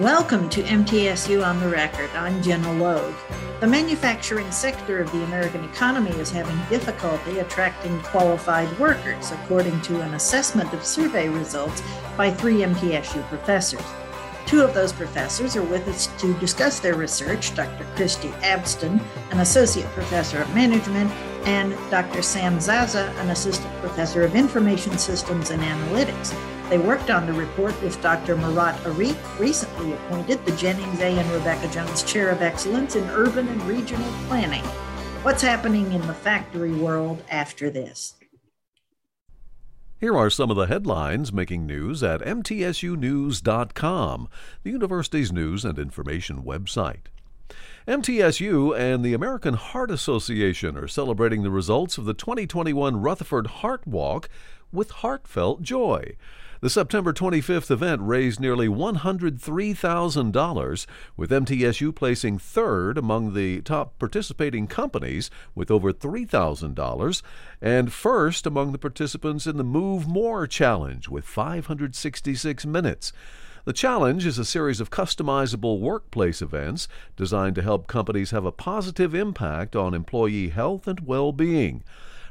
Welcome to MTSU on the Record. I'm Jenna Logue. The manufacturing sector of the American economy is having difficulty attracting qualified workers, according to an assessment of survey results by 3 MTSU professors. 2 of those professors are with us to discuss their research, Dr. Christy Abston, an associate professor of management, and Dr. Sam Zaza, an assistant professor of information systems and analytics. They worked on the report with Dr. Murat Arik, recently appointed the Jennings A. and Rebecca Jones Chair of Excellence in Urban and Regional Planning. What's happening in the factory world after this? Here are some of the headlines making news at mtsunews.com, the university's news and information website. MTSU and the American Heart Association are celebrating the results of the 2021 Rutherford Heart Walk with heartfelt joy. The September 25th event raised nearly $103,000, with MTSU placing third among the top participating companies with over $3,000, and first among the participants in the Move More Challenge with 566 minutes. The challenge is a series of customizable workplace events designed to help companies have a positive impact on employee health and well-being.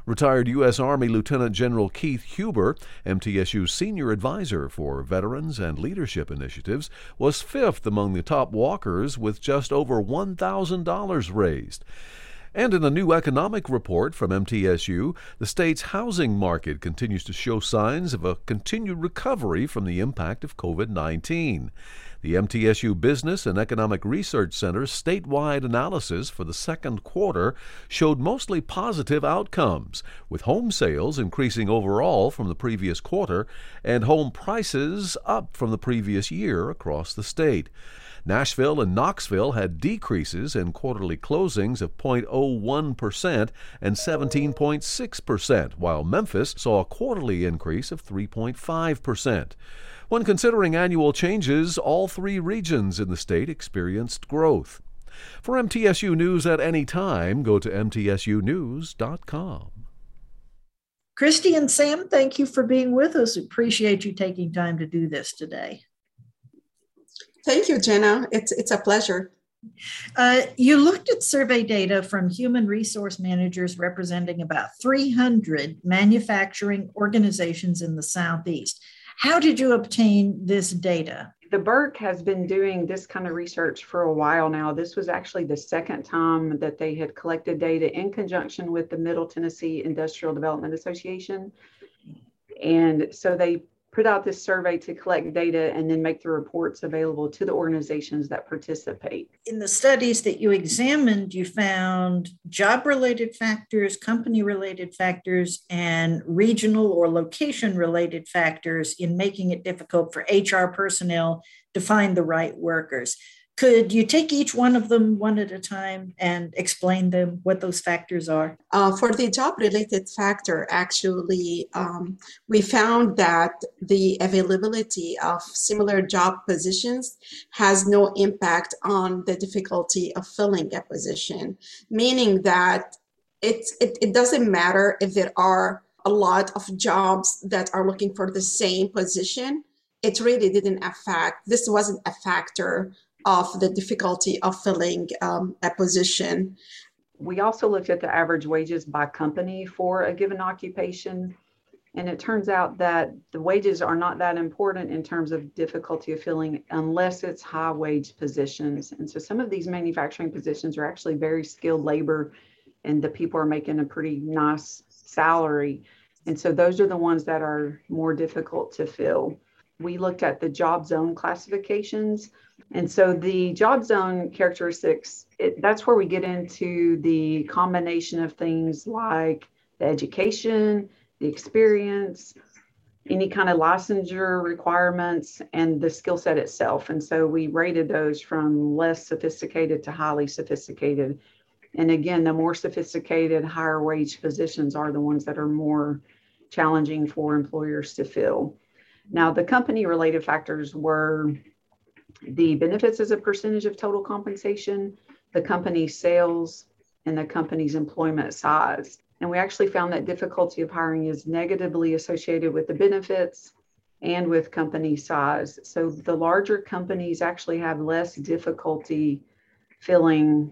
Retired U.S. Army Lieutenant General Keith Huber, MTSU's senior advisor for veterans and leadership initiatives, was 5th among the top walkers with just over $1,000 raised. And in a new economic report from MTSU, the state's housing market continues to show signs of a continued recovery from the impact of COVID-19. The MTSU Business and Economic Research Center's statewide analysis for the second quarter showed mostly positive outcomes, with home sales increasing overall from the previous quarter and home prices up from the previous year across the state. Nashville and Knoxville had decreases in quarterly closings of 0.01% and 17.6%, while Memphis saw a quarterly increase of 3.5%. When considering annual changes, all 3 regions in the state experienced growth. For MTSU News at any time, go to mtsunews.com. Christy and Sam, thank you for being with us. Appreciate you taking time to do this today. Thank you, Jenna. It's a pleasure. You looked at survey data from human resource managers representing about 300 manufacturing organizations in the Southeast. How did you obtain this data? The BERC has been doing this kind of research for a while now. This was actually the second time that they had collected data in conjunction with the Middle Tennessee Industrial Development Association. And so they put out this survey to collect data and then make the reports available to the organizations that participate. In the studies that you examined, you found job-related factors, company-related factors, and regional or location-related factors in making it difficult for HR personnel to find the right workers. Could you take each one of them one at a time and explain them, what those factors are? For the job-related factor, actually, we found that the availability of similar job positions has no impact on the difficulty of filling a position, meaning that it doesn't matter if there are a lot of jobs that are looking for the same position. It really didn't affect, this wasn't a factor of the difficulty of filling a position. We also looked at the average wages by company for a given occupation. And it turns out that the wages are not that important in terms of difficulty of filling unless it's high wage positions. And so some of these manufacturing positions are actually very skilled labor and the people are making a pretty nice salary. And so those are the ones that are more difficult to fill. We looked at the job zone classifications. And so the job zone characteristics, that's where we get into the combination of things like the education, the experience, any kind of licensure requirements, and the skill set itself. And so we rated those from less sophisticated to highly sophisticated. And again, the more sophisticated, higher wage positions are the ones that are more challenging for employers to fill. Now, the company-related factors were the benefits as a percentage of total compensation, the company's sales, and the company's employment size. And we actually found that difficulty of hiring is negatively associated with the benefits, and with company size. So the larger companies actually have less difficulty filling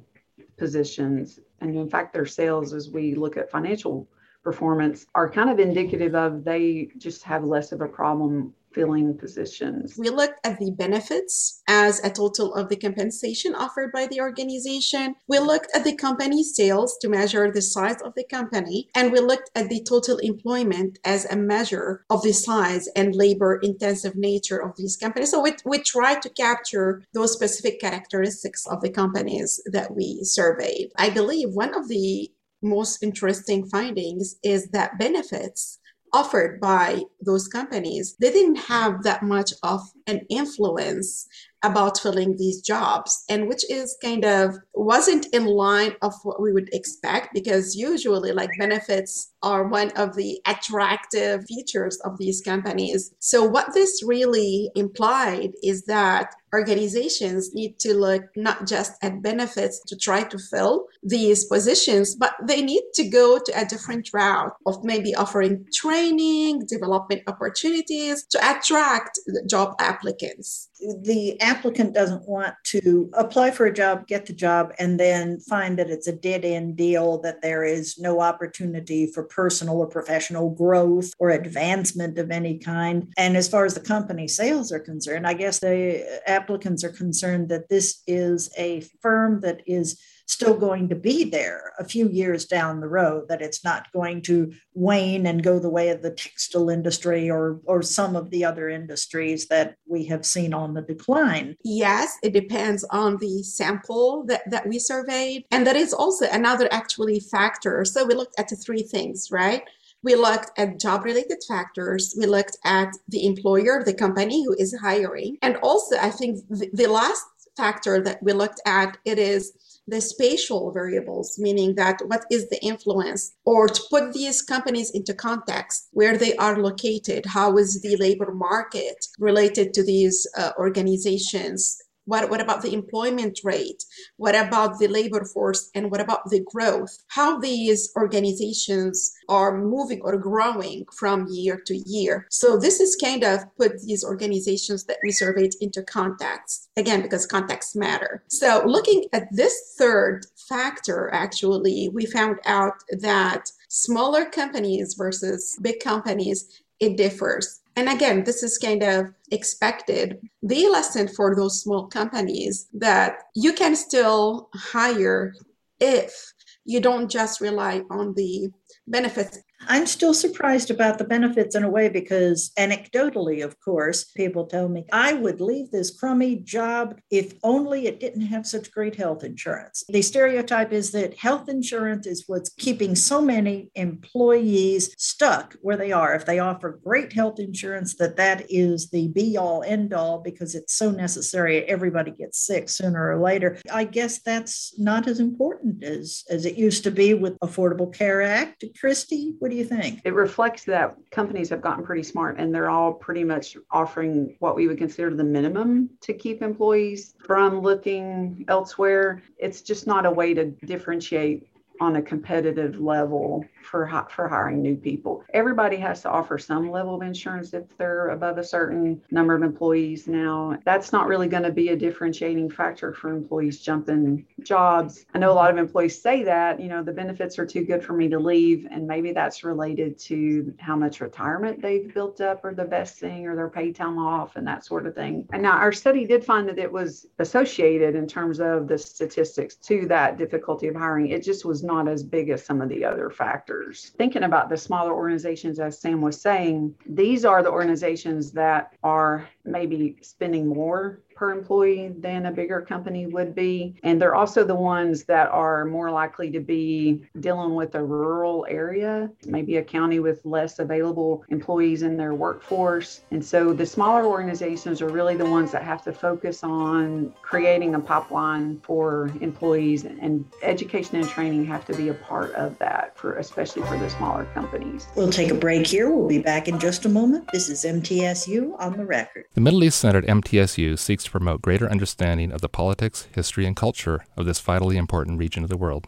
positions. And in fact, their sales, as we look at financial performance, are kind of indicative of they just have less of a problem filling positions. We looked at the benefits as a total of the compensation offered by the organization. We looked at the company sales to measure the size of the company. And we looked at the total employment as a measure of the size and labor-intensive nature of these companies. So we tried to capture those specific characteristics of the companies that we surveyed. I believe one of the most interesting findings is that benefits offered by those companies, they didn't have that much of an influence about filling these jobs, and which is kind of wasn't in line of what we would expect, because usually like benefits are one of the attractive features of these companies. So what this really implied is that organizations need to look not just at benefits to try to fill these positions, but they need to go to a different route of maybe offering training, development opportunities to attract job applicants. The applicant doesn't want to apply for a job, get the job, and then find that it's a dead-end deal, that there is no opportunity for personal or professional growth or advancement of any kind. And as far as the company sales are concerned, I guess the applicants are concerned that this is a firm that is still going to be there a few years down the road, that it's not going to wane and go the way of the textile industry or some of the other industries that we have seen on the decline. Yes, it depends on the sample that we surveyed. And that is also another actually factor. So we looked at the three things, right? We looked at job-related factors. We looked at the employer, the company who is hiring. And also, I think the last factor that we looked at, it is the spatial variables, meaning that what is the influence, or to put these companies into context, where they are located, how is the labor market related to these organizations? What about the employment rate? What about the labor force? And what about the growth? How these organizations are moving or growing from year to year. So this is kind of put these organizations that we surveyed into context, again, because context matter. So looking at this third factor, actually, we found out that smaller companies versus big companies, it differs. And again, this is kind of expected. The lesson for those small companies that you can still hire if you don't just rely on the benefits. I'm still surprised about the benefits in a way, because anecdotally, of course, people tell me, I would leave this crummy job if only it didn't have such great health insurance. The stereotype is that health insurance is what's keeping so many employees stuck where they are. If they offer great health insurance, that is the be-all, end-all, because it's so necessary. Everybody gets sick sooner or later. I guess that's not as important as it used to be with Affordable Care Act. Christy, what do you think? It reflects that companies have gotten pretty smart, and they're all pretty much offering what we would consider the minimum to keep employees from looking elsewhere. It's just not a way to differentiate on a competitive level for hiring new people. Everybody has to offer some level of insurance if they're above a certain number of employees now. That's not really going to be a differentiating factor for employees jumping jobs. I know a lot of employees say that, the benefits are too good for me to leave, and maybe that's related to how much retirement they've built up, or the vesting, or their paid time off, and that sort of thing. And now our study did find that it was associated in terms of the statistics to that difficulty of hiring. It just was not as big as some of the other factors. Thinking about the smaller organizations, as Sam was saying, these are the organizations that are maybe spending more per employee than a bigger company would be. And they're also the ones that are more likely to be dealing with a rural area, maybe a county with less available employees in their workforce. And so the smaller organizations are really the ones that have to focus on creating a pipeline for employees, and education and training have to be a part of that, especially for the smaller companies. We'll take a break here. We'll be back in just a moment. This is MTSU on the Record. The Middle East Center at MTSU seeks to promote greater understanding of the politics, history, and culture of this vitally important region of the world.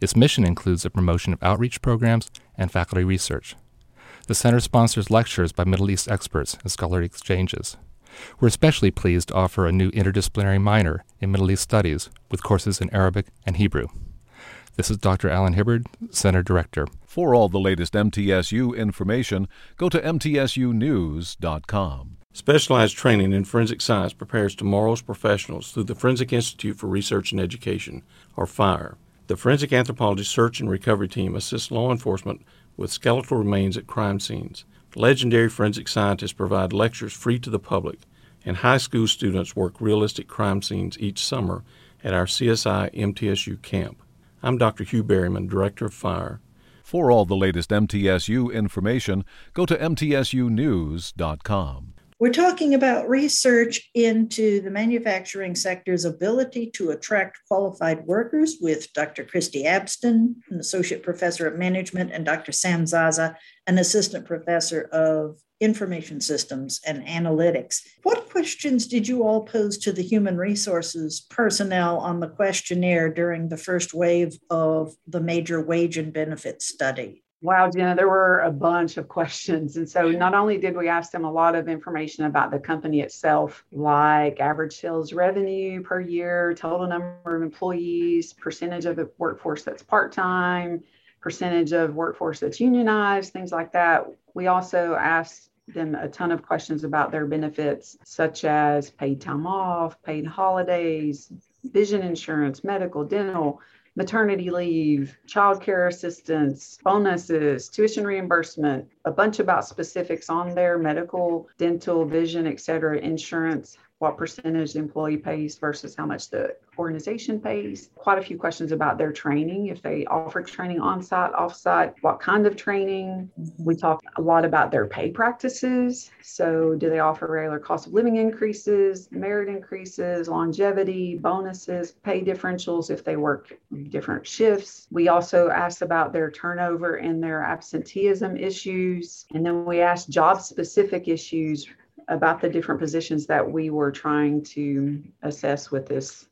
Its mission includes the promotion of outreach programs and faculty research. The Center sponsors lectures by Middle East experts and scholarly exchanges. We're especially pleased to offer a new interdisciplinary minor in Middle East Studies with courses in Arabic and Hebrew. This is Dr. Alan Hibbard, Center Director. For all the latest MTSU information, go to mtsunews.com. Specialized training in forensic science prepares tomorrow's professionals through the Forensic Institute for Research and Education, or FIRE. The Forensic Anthropology Search and Recovery Team assists law enforcement with skeletal remains at crime scenes. Legendary forensic scientists provide lectures free to the public, and high school students work realistic crime scenes each summer at our CSI MTSU camp. I'm Dr. Hugh Berryman, Director of FIRE. For all the latest MTSU information, go to mtsunews.com. We're talking about research into the manufacturing sector's ability to attract qualified workers with Dr. Christy Abston, an associate professor of management, and Dr. Sam Zaza, an assistant professor of information systems and analytics. What questions did you all pose to the human resources personnel on the questionnaire during the first wave of the major wage and benefits study? Wow, Jenna, there were a bunch of questions. And so not only did we ask them a lot of information about the company itself, like average sales revenue per year, total number of employees, percentage of the workforce that's part-time, percentage of workforce that's unionized, things like that. We also asked them a ton of questions about their benefits, such as paid time off, paid holidays, vision insurance, medical, dental, maternity leave, child care assistance, bonuses, tuition reimbursement, a bunch about specifics on their medical, dental, vision, et cetera, insurance, what percentage the employee pays versus how much the organization pays. Quite a few questions about their training, if they offer training on-site, off-site, what kind of training. We talked a lot about their pay practices. So do they offer regular cost of living increases, merit increases, longevity, bonuses, pay differentials if they work different shifts. We also asked about their turnover and their absenteeism issues. And then we asked job-specific issues about the different positions that we were trying to assess with this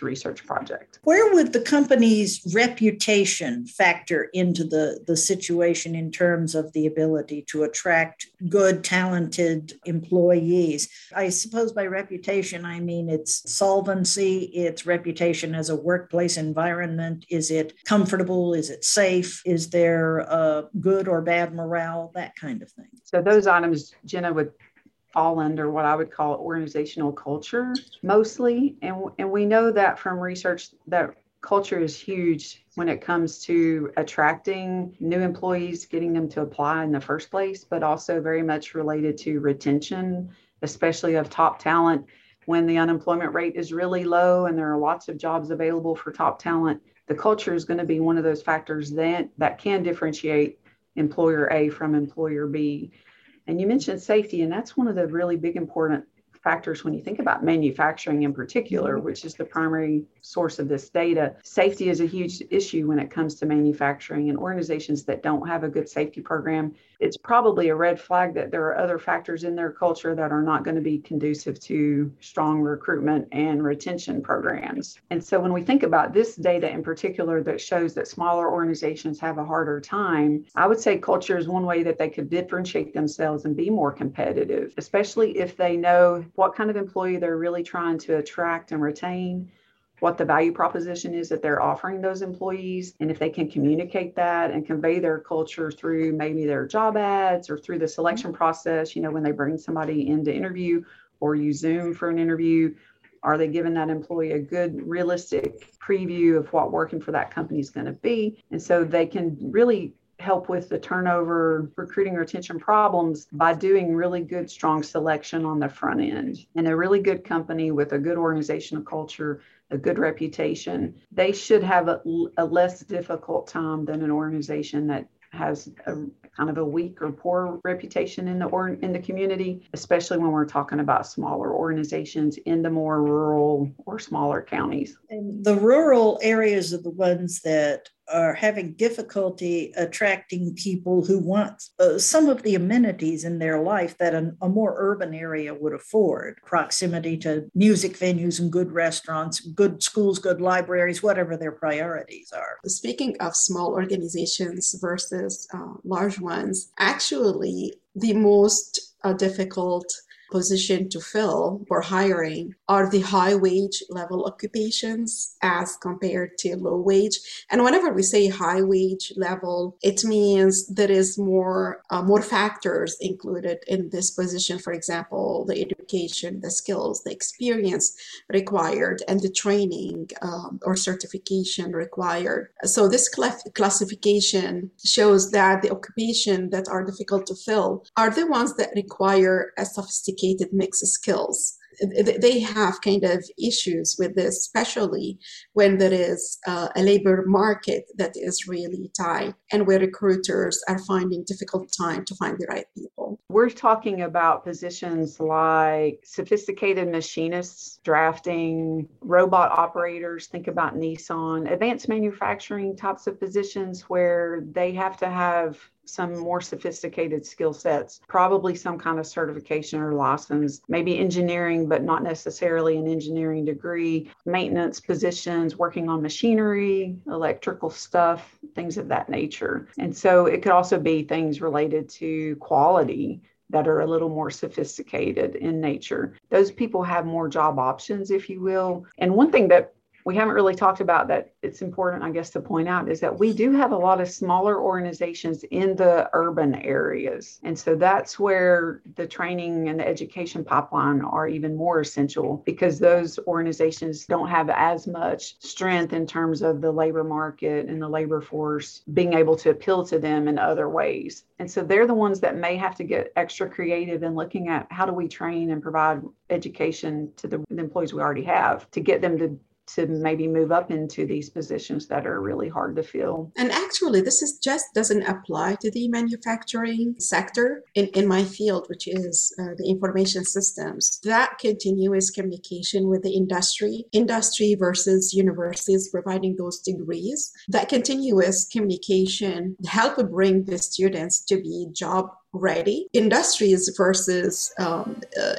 research project. Where would the company's reputation factor into the situation in terms of the ability to attract good, talented employees? I suppose by reputation, I mean its solvency, its reputation as a workplace environment. Is it comfortable? Is it safe? Is there a good or bad morale? That kind of thing. So those items, Jenna, would all under what I would call organizational culture mostly. And we know that from research that culture is huge when it comes to attracting new employees, getting them to apply in the first place, but also very much related to retention, especially of top talent. When the unemployment rate is really low and there are lots of jobs available for top talent, the culture is going to be one of those factors that can differentiate employer A from employer B. And you mentioned safety, and that's one of the really big important factors when you think about manufacturing in particular, which is the primary source of this data. Safety is a huge issue when it comes to manufacturing, and organizations that don't have a good safety program, it's probably a red flag that there are other factors in their culture that are not going to be conducive to strong recruitment and retention programs. And so when we think about this data in particular that shows that smaller organizations have a harder time, I would say culture is one way that they could differentiate themselves and be more competitive, especially if they know what kind of employee they're really trying to attract and retain, what the value proposition is that they're offering those employees, and if they can communicate that and convey their culture through maybe their job ads or through the selection process, when they bring somebody in to interview or use Zoom for an interview, are they giving that employee a good, realistic preview of what working for that company is going to be? And so they can really help with the turnover, recruiting, retention problems by doing really good, strong selection on the front end. And a really good company with a good organizational culture, a good reputation, they should have a less difficult time than an organization that has a kind of a weak or poor reputation in the community, especially when we're talking about smaller organizations in the more rural or smaller counties. And the rural areas are the ones that are having difficulty attracting people who want some of the amenities in their life that a more urban area would afford, proximity to music venues and good restaurants, good schools, good libraries, whatever their priorities are. Speaking of small organizations versus large ones, actually the most difficult position to fill for hiring are the high wage level occupations as compared to low wage. And whenever we say high wage level, it means there is more factors included in this position. For example, the education, the skills, the experience required, and the training or certification required. So this classification shows that the occupation that are difficult to fill are the ones that require a sophisticated mix of skills. They have kind of issues with this, especially when there is a labor market that is really tight and where recruiters are finding difficult time to find the right people. We're talking about positions like sophisticated machinists, drafting, robot operators, think about Nissan, advanced manufacturing types of positions where they have to have some more sophisticated skill sets, probably some kind of certification or license, maybe engineering, but not necessarily an engineering degree, maintenance positions, working on machinery, electrical stuff, things of that nature. And so it could also be things related to quality that are a little more sophisticated in nature. Those people have more job options, if you will. And one thing that we haven't really talked about that it's important, I guess, to point out is that we do have a lot of smaller organizations in the urban areas. And so that's where the training and the education pipeline are even more essential, because those organizations don't have as much strength in terms of the labor market and the labor force being able to appeal to them in other ways. And so they're the ones that may have to get extra creative in looking at how do we train and provide education to the employees we already have to get them to maybe move up into these positions that are really hard to fill. And actually, this is just doesn't apply to the manufacturing sector in my field, which is the information systems. That continuous communication with the industry versus universities providing those degrees, that continuous communication help bring the students to be job ready. Industries versus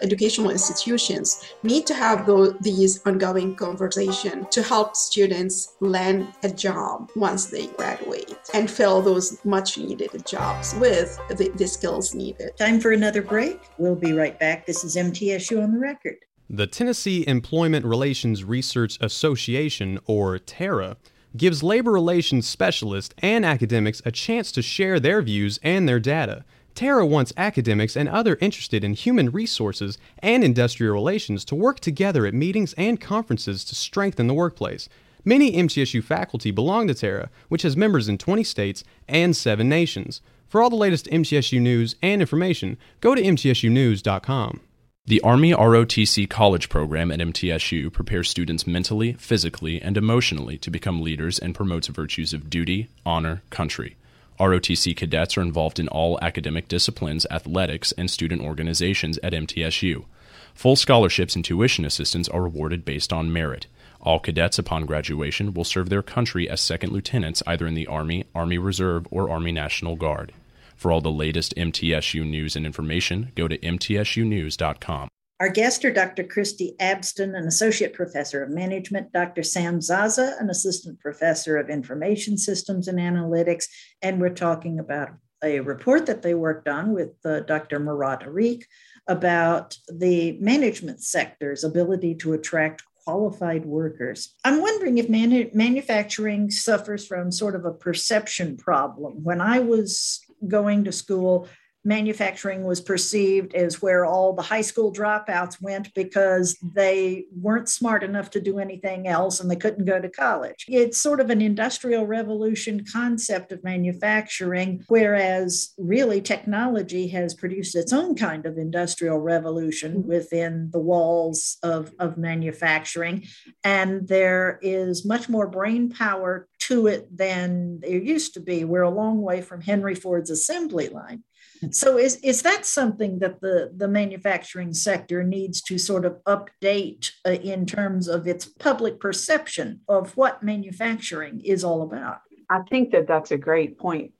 educational institutions need to have these ongoing conversations to help students land a job once they graduate and fill those much needed jobs with the skills needed. Time for another break. We'll be right back. This is MTSU on the Record. The Tennessee Employment Relations Research Association, or TERA, gives labor relations specialists and academics a chance to share their views and their data. TERA wants academics and other interested in human resources and industrial relations to work together at meetings and conferences to strengthen the workplace. Many MTSU faculty belong to TERA, which has members in 20 states and 7 nations. For all the latest MTSU news and information, go to mtsunews.com. The Army ROTC College Program at MTSU prepares students mentally, physically, and emotionally to become leaders and promotes virtues of duty, honor, country. ROTC cadets are involved in all academic disciplines, athletics, and student organizations at MTSU. Full scholarships and tuition assistance are awarded based on merit. All cadets upon graduation will serve their country as second lieutenants either in the Army, Army Reserve, or Army National Guard. For all the latest MTSU news and information, go to mtsunews.com. Our guests are Dr. Christy Abston, an associate professor of management, Dr. Sam Zaza, an assistant professor of information systems and analytics, and we're talking about a report that they worked on with Dr. Murat Arik about the management sector's ability to attract qualified workers. I'm wondering if manufacturing suffers from sort of a perception problem. When I was going to school, manufacturing was perceived as where all the high school dropouts went because they weren't smart enough to do anything else and they couldn't go to college. It's sort of an industrial revolution concept of manufacturing, whereas really technology has produced its own kind of industrial revolution within the walls of manufacturing. And there is much more brain power to it than there used to be. We're a long way from Henry Ford's assembly line. So is that something that the manufacturing sector needs to sort of update in terms of its public perception of what manufacturing is all about? I think that that's a great point,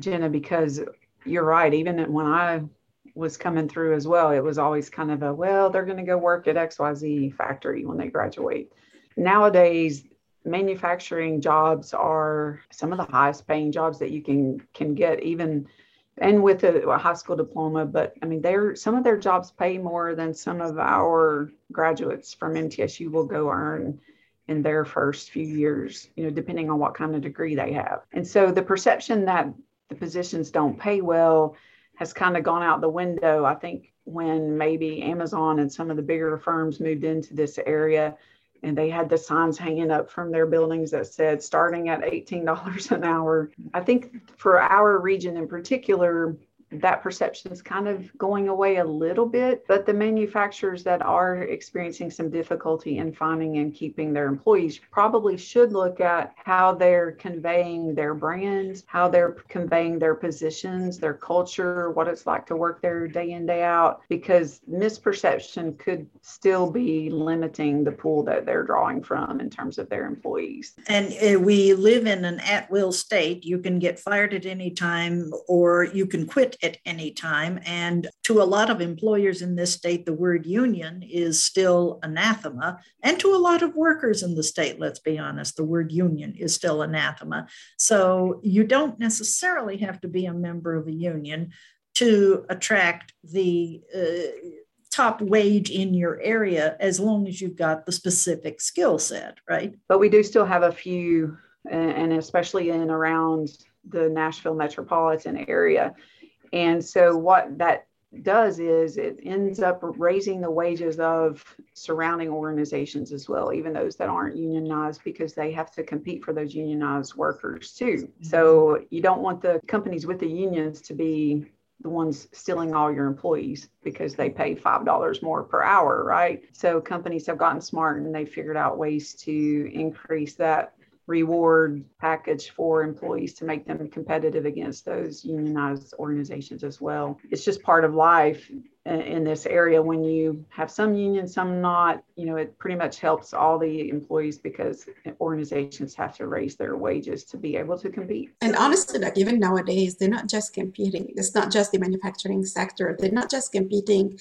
Jenna, because you're right. Even when I was coming through as well, it was always kind of a, well, they're going to go work at XYZ factory when they graduate. Nowadays, manufacturing jobs are some of the highest paying jobs that you can get, even and with a high school diploma. But I mean, some of their jobs pay more than some of our graduates from MTSU will go earn in their first few years, depending on what kind of degree they have. And so the perception that the positions don't pay well has kind of gone out the window. I think when maybe Amazon and some of the bigger firms moved into this area, and they had the signs hanging up from their buildings that said starting at $18 an hour. I think for our region in particular, that perception is kind of going away a little bit, but the manufacturers that are experiencing some difficulty in finding and keeping their employees probably should look at how they're conveying their brands, how they're conveying their positions, their culture, what it's like to work there day in, day out, because misperception could still be limiting the pool that they're drawing from in terms of their employees. And we live in an at-will state. You can get fired at any time, or you can quit at any time. And to a lot of employers in this state, the word union is still anathema. And to a lot of workers in the state, let's be honest, the word union is still anathema. So you don't necessarily have to be a member of a union to attract the top wage in your area, as long as you've got the specific skill set, right? But we do still have a few, and especially in and around the Nashville metropolitan area. And so what that does is it ends up raising the wages of surrounding organizations as well, even those that aren't unionized, because they have to compete for those unionized workers too. So you don't want the companies with the unions to be the ones stealing all your employees because they pay $5 more per hour, right? So companies have gotten smart and they figured out ways to increase that reward package for employees to make them competitive against those unionized organizations as well. It's just part of life in this area. When you have some unions, some not, it pretty much helps all the employees because organizations have to raise their wages to be able to compete. And honestly, even nowadays, they're not just competing. It's not just the manufacturing sector. They're not just competing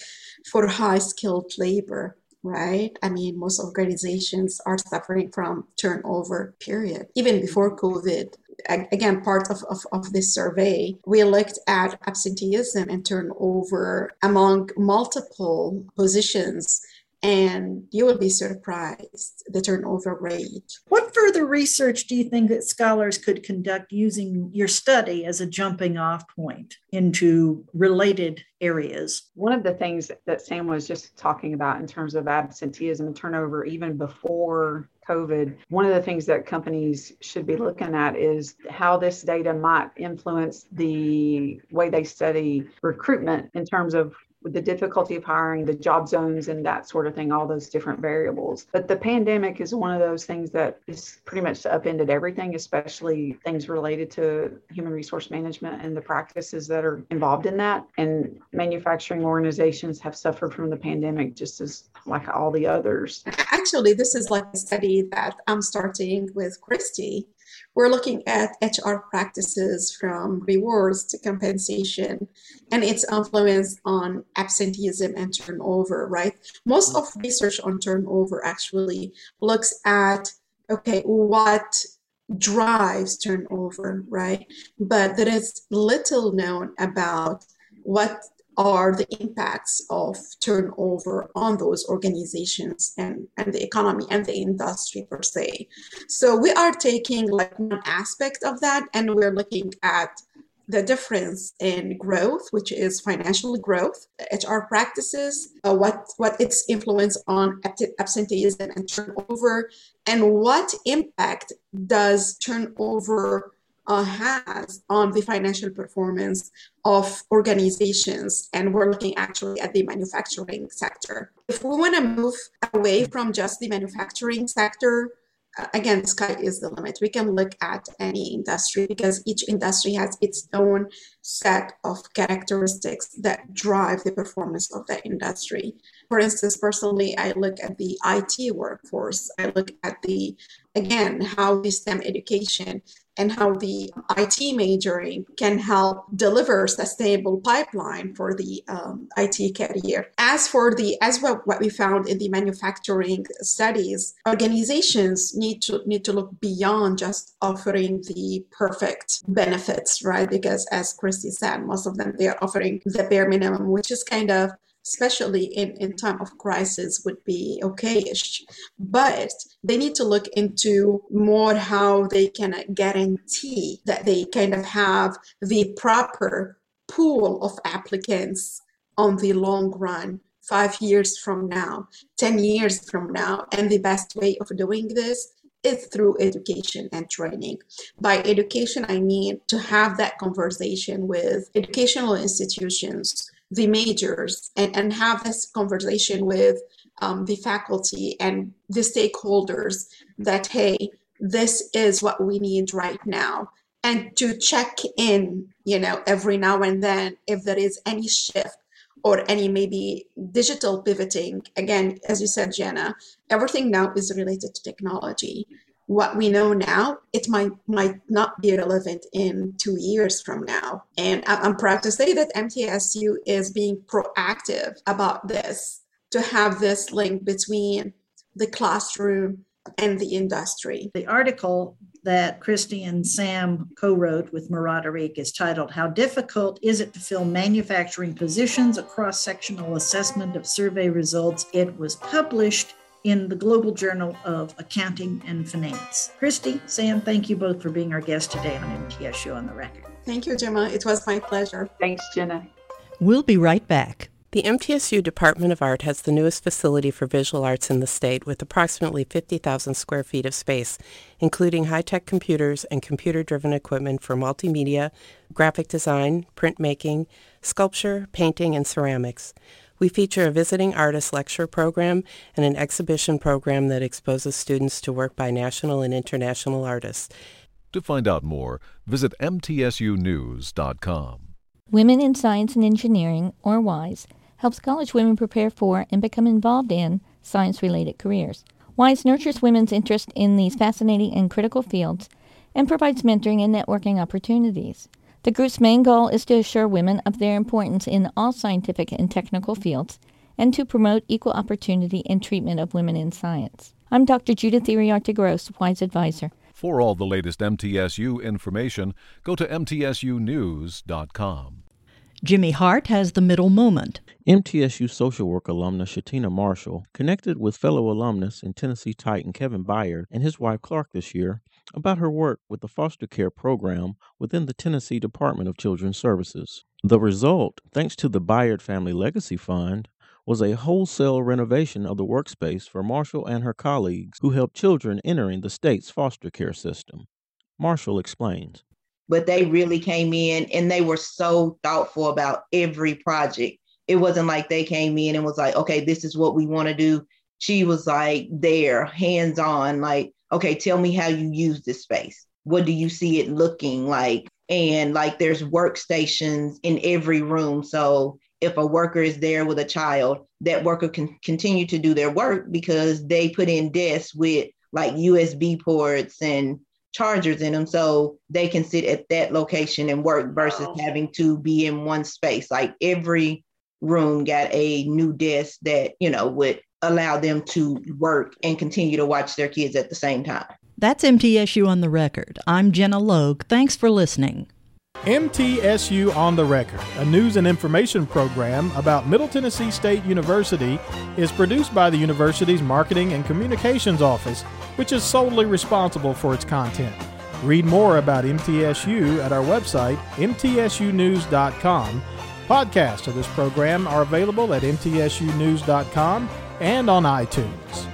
for high-skilled labor. Right. Most organizations are suffering from turnover, period. Even before COVID, again, part of this survey, we looked at absenteeism and turnover among multiple positions. And you will be surprised the turnover rate. What further research do you think that scholars could conduct using your study as a jumping off point into related areas? One of the things that Sam was just talking about in terms of absenteeism and turnover, even before COVID, one of the things that companies should be looking at is how this data might influence the way they study recruitment in terms of with the difficulty of hiring, the job zones and that sort of thing, all those different variables. But the pandemic is one of those things that is pretty much upended everything, especially things related to human resource management and the practices that are involved in that. And manufacturing organizations have suffered from the pandemic just as like all the others. Actually, this is like a study that I'm starting with Christy. We're looking at HR practices from rewards to compensation and its influence on absenteeism and turnover, right? Most of research on turnover actually looks at, what drives turnover, right? But there is little known about what are the impacts of turnover on those organizations and the economy and the industry per se. So we are taking one aspect of that, and we're looking at the difference in growth, which is financial growth, HR practices, what its influence on absenteeism and turnover, and what impact does turnover has on the financial performance of organizations. And we're looking actually at the manufacturing sector. If we want to move away from just the manufacturing sector, again, the sky is the limit. We can look at any industry because each industry has its own set of characteristics that drive the performance of that industry. For instance, personally, I look at the IT workforce. I look at the, again, how the STEM education and how the IT majoring can help deliver sustainable pipeline for the IT career. As for the, what we found in the manufacturing studies, organizations need to look beyond just offering the perfect benefits, right? Because as Christy said, most of them, they are offering the bare minimum, which is kind of, especially in time of crisis, would be okay-ish. But they need to look into more how they can guarantee that they kind of have the proper pool of applicants on the long run, 5 years from now, 10 years from now. And the best way of doing this is through education and training. By education, I mean to have that conversation with educational institutions, the majors, and have this conversation with the faculty and the stakeholders that, hey, this is what we need right now. And to check in, you know, every now and then if there is any shift or any maybe digital pivoting. Again, as you said, Jenna, everything now is related to technology. What we know now, it might not be relevant in 2 years from now. And I'm proud to say that MTSU is being proactive about this, to have this link between the classroom and the industry. The article that Christy and Sam co-wrote with Murat Arik is titled, How Difficult Is It to Fill Manufacturing Positions? A Cross-Sectional Assessment of Survey Results. It was published in the Global Journal of Accounting and Finance. Christy, Sam, thank you both for being our guests today on MTSU on the Record. Thank you, Gemma. It was my pleasure. Thanks, Jenna. We'll be right back. The MTSU Department of Art has the newest facility for visual arts in the state, with approximately 50,000 square feet of space, including high-tech computers and computer-driven equipment for multimedia, graphic design, printmaking, sculpture, painting, and ceramics. We feature a visiting artist lecture program and an exhibition program that exposes students to work by national and international artists. To find out more, visit mtsunews.com. Women in Science and Engineering, or WISE, helps college women prepare for and become involved in science-related careers. WISE nurtures women's interest in these fascinating and critical fields and provides mentoring and networking opportunities. The group's main goal is to assure women of their importance in all scientific and technical fields and to promote equal opportunity and treatment of women in science. I'm Dr. Judith Iriarte-Gross, WISE Advisor. For all the latest MTSU information, go to mtsunews.com. Jimmy Hart has the middle moment. MTSU social work alumna Shatina Marshall connected with fellow alumnus and Tennessee Titan Kevin Byard and his wife Clark this year about her work with the foster care program within the Tennessee Department of Children's Services. The result, thanks to the Byard Family Legacy Fund, was a wholesale renovation of the workspace for Marshall and her colleagues who help children entering the state's foster care system. Marshall explains. But they really came in and they were so thoughtful about every project. It wasn't like they came in and was like, okay, this is what we want to do. She was like there, hands-on, like, okay, tell me how you use this space. What do you see it looking like? And like there's workstations in every room. So if a worker is there with a child, that worker can continue to do their work because they put in desks with like USB ports and chargers in them. So they can sit at that location and work versus having to be in one space. Like every room got a new desk that, you know, would allow them to work and continue to watch their kids at the same time. That's MTSU on the Record. I'm Jenna Logue. Thanks for listening. MTSU on the Record, a news and information program about Middle Tennessee State University, is produced by the university's Marketing and Communications Office, which is solely responsible for its content. Read more about MTSU at our website, mtsunews.com. Podcasts of this program are available at mtsunews.com and on iTunes.